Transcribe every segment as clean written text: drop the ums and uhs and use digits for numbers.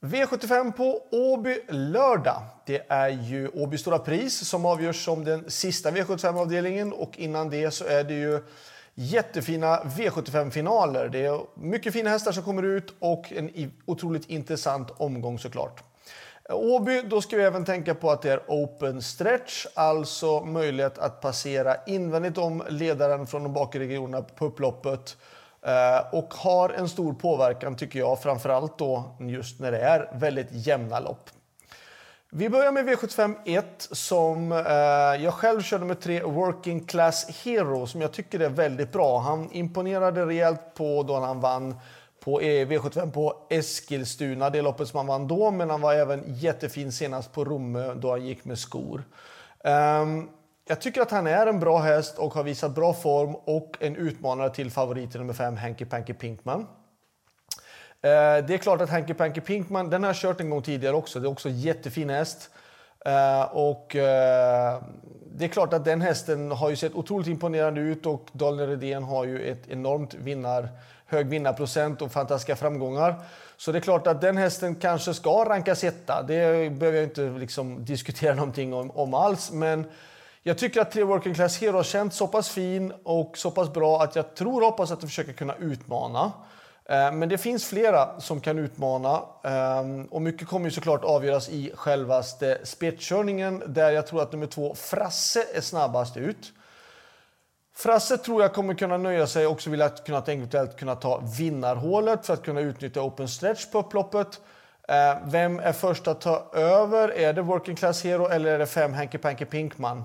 V75 på Åby lördag. Det är ju Åby Stora Pris som avgörs som den sista V75-avdelningen. Och innan det så är det ju jättefina V75-finaler. Det är mycket fina hästar som kommer ut och en otroligt intressant omgång såklart. Åby, då ska vi även tänka på att det är open stretch. Alltså möjlighet att passera invändigt om ledaren från de bakre regionerna på upploppet. Och har en stor påverkan tycker jag, framförallt då just när det är väldigt jämna lopp. Vi börjar med V75-1 som jag själv körde med 3 Working Class Hero som jag tycker är väldigt bra. Han imponerade rejält på då han vann på V75 på Eskilstuna, det loppet som han vann då, men han var även jättefin senast på Romme då han gick med skor. Jag tycker att han är en bra häst och har visat bra form och en utmanare till favoriten nummer 5, Hanky Panky Pinkman. Det är klart att Hanky Panky Pinkman, den har jag kört en gång tidigare också. Det är också en jättefin häst. Och det är klart att den hästen har ju sett otroligt imponerande ut och Daniel Redén har ju ett enormt hög vinnarprocent och fantastiska framgångar. Så det är klart att den hästen kanske ska rankas etta. Det behöver jag inte liksom diskutera någonting om alls, men jag tycker att 3 Working Class Hero har känts så pass fin och så pass bra att jag tror och hoppas att de försöker kunna utmana. Men det finns flera som kan utmana och mycket kommer ju såklart avgöras i självaste spetskörningen där jag tror att nummer 2 Frasse är snabbast ut. Frasse tror jag kommer kunna nöja sig och också vilja kunna ta vinnarhålet för att kunna utnyttja open stretch på upploppet. Vem är först att ta över? Är det Working Class Hero eller är det 5 Hanky Panky Pinkman?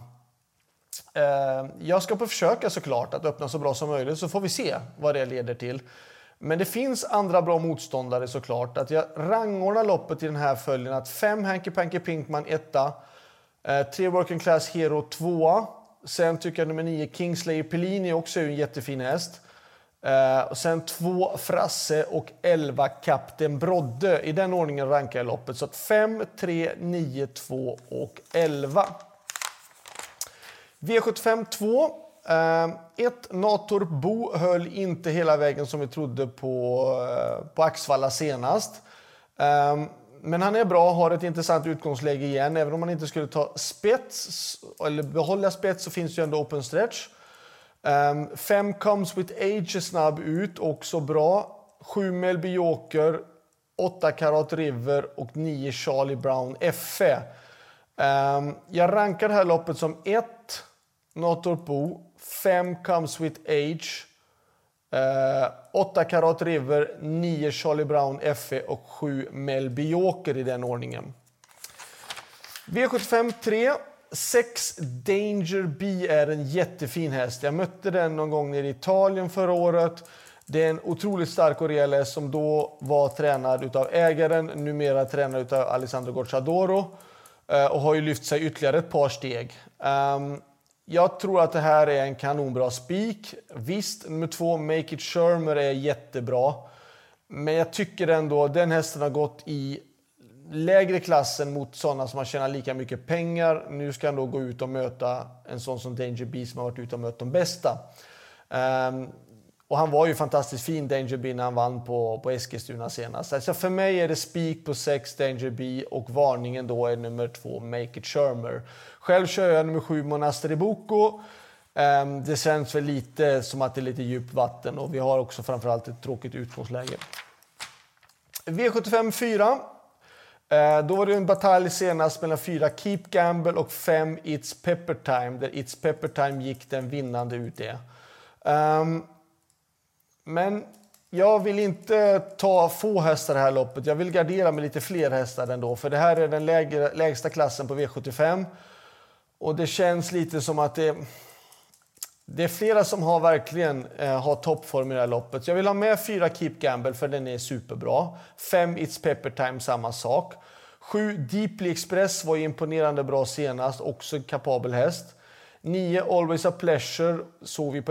Jag ska försöka såklart att öppna så bra som möjligt så får vi se vad det leder till. Men det finns andra bra motståndare såklart. Att jag rangordnar loppet i den här följen att 5 Hanky Panky Pinkman 1, 3 Working Class Hero 2. Sen tycker jag nummer 9 Kingsley Pelini också är en jättefin häst. Och sen 2 Frasse och 11 Captain Brodde. I den ordningen rankar jag loppet. Så att 5, 3, 9, 2 och 11. V75 2. 1 Natorbo höll inte hela vägen som vi trodde på Axfalla senast. Men han är bra, har ett intressant utgångsläge igen. Även om man inte skulle ta spets eller behålla spets så finns ju ändå open stretch. 5 Comes with Age är snabb ut, också bra. 7 Mel B Joker, 8 Karat River och 9 Charlie Brown F. Jag rankar det här loppet som 1 Natorbo, 5 Comes with Age, 8 Karat River, 9 Charlie Brown F och 7 Mel B Joker i den ordningen. V75-3, 6 Danger B är en jättefin häst. Jag mötte den någon gång nere i Italien förra året. Det är en otroligt stark och rejäl häst som då var tränad utav ägaren, numera tränad utav Alessandro Gorzadoro och har ju lyft sig ytterligare ett par steg. Jag tror att det här är en kanonbra spik. Visst, nummer 2 Make It Shermer är jättebra. Men jag tycker ändå den hästen har gått i lägre klassen mot sådana som har tjänat lika mycket pengar. Nu ska han då gå ut och möta en sån som Danger B som har varit ute och mött de bästa. Och han var ju fantastiskt fin, Danger B, när han vann på Eskilstuna senast. Alltså för mig är det spik på 6 Danger B och varningen då är nummer 2 Make It Shermer. Själv kör jag nummer 7 Monaster Ibuko. Det känns väl lite som att det är lite djup vatten och vi har också framförallt ett tråkigt utgångsläge. V75-4. Då var det en batalj senast mellan 4 Keep Gamble och 5 It's Pepper Time. Där It's Pepper Time gick den vinnande ut det. Men jag vill inte ta få hästar det här loppet. Jag vill gardera med lite fler hästar ändå. För det här är den lägsta klassen på V75. Och det känns lite som att det är flera som har verkligen har toppform i det här loppet. Jag vill ha med 4 Keep Gamble för den är superbra. 5 It's Pepper Time, samma sak. 7 Deeply Express var imponerande bra senast. Också en kapabel häst. 9 Always a Pleasure såg vi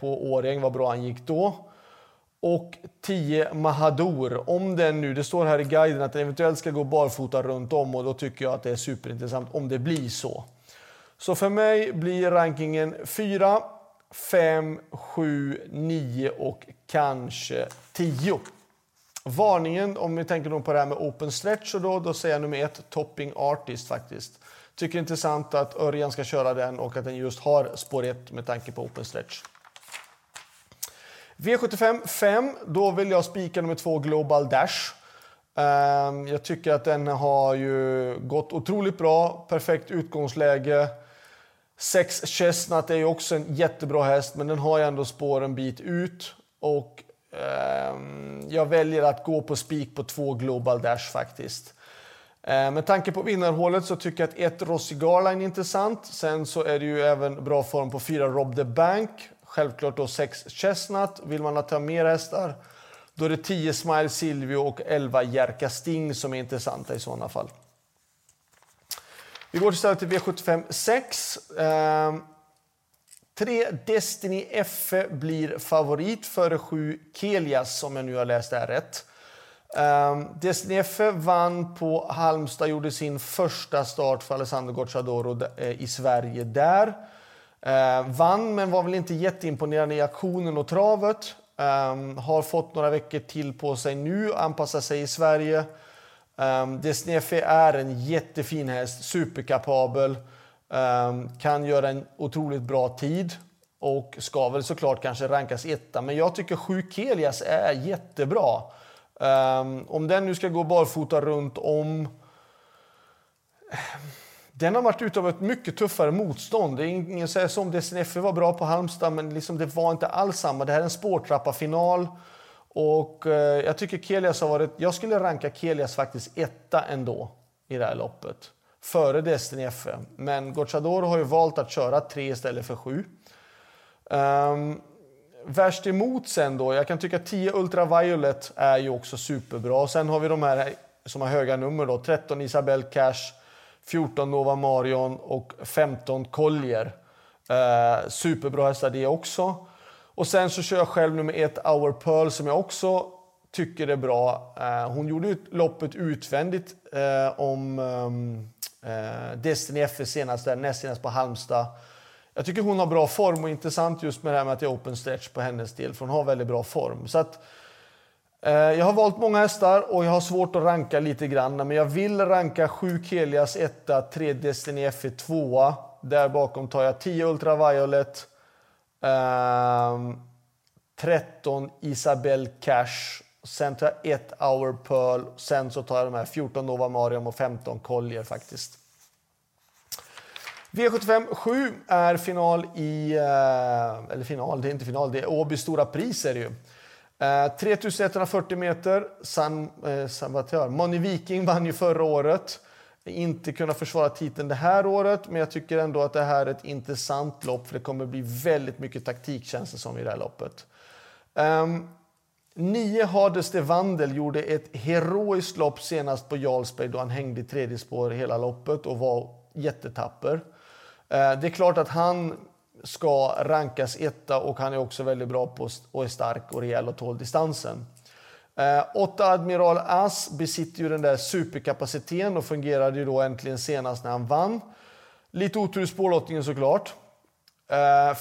på Åring, vad bra han gick då. Och 10 Mahadur, om den nu, det står här i guiden att den eventuellt ska gå barfota runt om och då tycker jag att det är superintressant om det blir så. Så för mig blir rankingen 4, 5, 7, 9 och kanske 10. Varningen, om ni tänker nog på det här med open stretch, och då säger jag nummer 1, Topping Artist faktiskt. Tycker det är intressant att Örjan ska köra den och att den just har spår 1 med tanke på open stretch. V75 5, då vill jag spika nummer 2, Global Dash. Jag tycker att den har ju gått otroligt bra, perfekt utgångsläge. 6 Chestnut är ju också en jättebra häst, men den har ju ändå spår en bit ut, och jag väljer att gå på spik på 2 Global Dash faktiskt. Med tanke på vinnarhålet så tycker jag att 1 Rossi Garline är intressant. Sen så är det ju även bra form på 4 Rob the Bank. Självklart då 6 Chestnut. Vill man att ta mer hästar, då är det 10 Smile Silvio och 11 Jerka Sting som är intressanta i sådana fall. Vi går istället till V75 6. 3 Destiny F blir favorit före 7 Kelias, som jag nu har läst här rätt. Destinef vann på Halmstad, gjorde sin första start för Alessandro Gorzadoro i Sverige där. Vann, men var väl inte jätteimponerande i aktionen och travet. Har fått några veckor till på sig nu, anpassar sig i Sverige. Destinef är en jättefin häst, superkapabel. Kan göra en otroligt bra tid och ska väl såklart kanske rankas 1. Men jag tycker 7 Kelias är jättebra. Om den nu ska gå barfota runt om, den har varit utav ett mycket tuffare motstånd. Det är ingen säger som Destinef var bra på Halmstad, men liksom det var inte alls samma. Det här är en spårtrappafinal, och jag tycker Kelias har varit, jag skulle ranka Kelias faktiskt 1 ändå i det här loppet före Destinef, men Gorzadoro har ju valt att köra 3 istället för 7. Värst emot sen då, jag kan tycka 10 Ultra Violet är ju också superbra. Sen har vi de här som har höga nummer då, 13 Isabel Cash, 14 Nova Marion och 15 Collier. Superbra hästar det också. Och sen så kör jag själv nummer 1 Our Pearl, som jag också tycker är bra. Hon gjorde ju loppet utvändigt Destinef senast där, näst senast på Halmstad. Jag tycker hon har bra form, och intressant just med det här med att det är open stretch på hennes del, för hon har väldigt bra form. Så att, jag har valt många hästar och jag har svårt att ranka lite grann, men jag vill ranka 7 Kelias 1, 3 Destinef 2. Där bakom tar jag 10 Ultra Violet, 13 Isabel Cash, sen tar jag 1 Our Pearl, sen så tar jag de här 14 Nova Marium och 15 Collier faktiskt. V75 7 är final i, eller final, det är inte final, det är Åby Stora Pris är det ju. 3140 meter, Sabatör. Moni Viking vann ju förra året. Inte kunna försvara titeln det här året, men jag tycker ändå att det här är ett intressant lopp, för det kommer bli väldigt mycket taktiktjänster som i det här loppet. 9 Hades de Vandel gjorde ett heroiskt lopp senast på Jarlsberg, då han hängde i tredje spår hela loppet och var jättetapper. Det är klart att han ska rankas 1, och han är också väldigt bra på och är stark och rejäl och tål distansen. 8 Admiral As besitter ju den där superkapaciteten och fungerade ju då äntligen senast när han vann. Lite otur i spårlottningen såklart.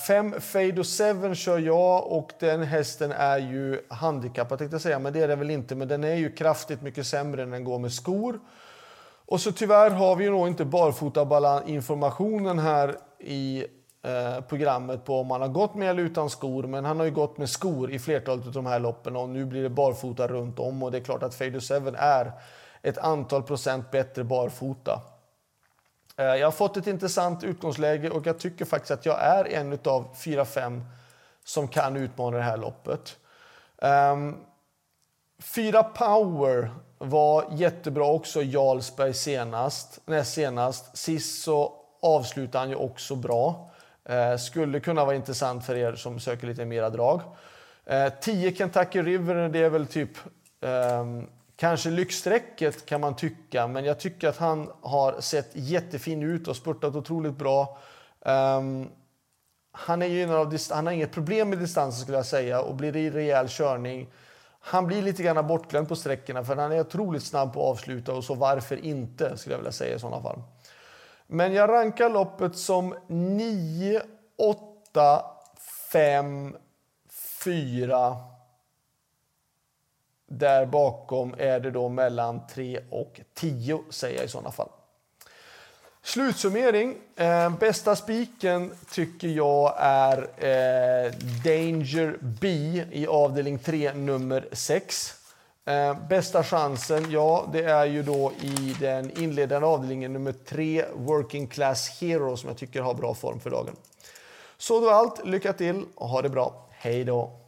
5 Fado Seven kör jag, och den hästen är ju handikappad tänkte jag säga, men det är den väl inte, men den är ju kraftigt mycket sämre än den går med skor. Och så tyvärr har vi ju nog inte barfotabalans-informationen här i programmet på om han har gått med eller utan skor. Men han har ju gått med skor i flertalet av de här loppen, och nu blir det barfota runt om. Och det är klart att Fado Seven är ett antal procent bättre barfota. Jag har fått ett intressant utgångsläge, och jag tycker faktiskt att jag är en av 4-5 som kan utmana det här loppet. 4 Power var jättebra också Jarlsberg näst senast. Sist så avslutar han ju också bra. Skulle kunna vara intressant för er som söker lite mera drag. 10 Kentucky River, det är väl typ kanske lyxsträcket kan man tycka, men jag tycker att han har sett jättefin ut och spurtat otroligt bra. Han är gynnad av han har inget problem med distansen skulle jag säga, och blir det i rejäl körning. Han blir lite grann bortglömd på sträckorna, för han är otroligt snabb på att avsluta, och så varför inte skulle jag vilja säga i sådana fall. Men jag rankar loppet som 9, 8, 5, 4, Där bakom är det då mellan 3 och 10 säger jag i sådana fall. Slutsummering. Bästa spiken tycker jag är Danger B i avdelning 3 nummer 6. Bästa chansen, ja, det är ju då i den inledande avdelningen nummer 3, Working Class Hero, som jag tycker har bra form för dagen. Så då allt, lycka till och ha det bra. Hej då!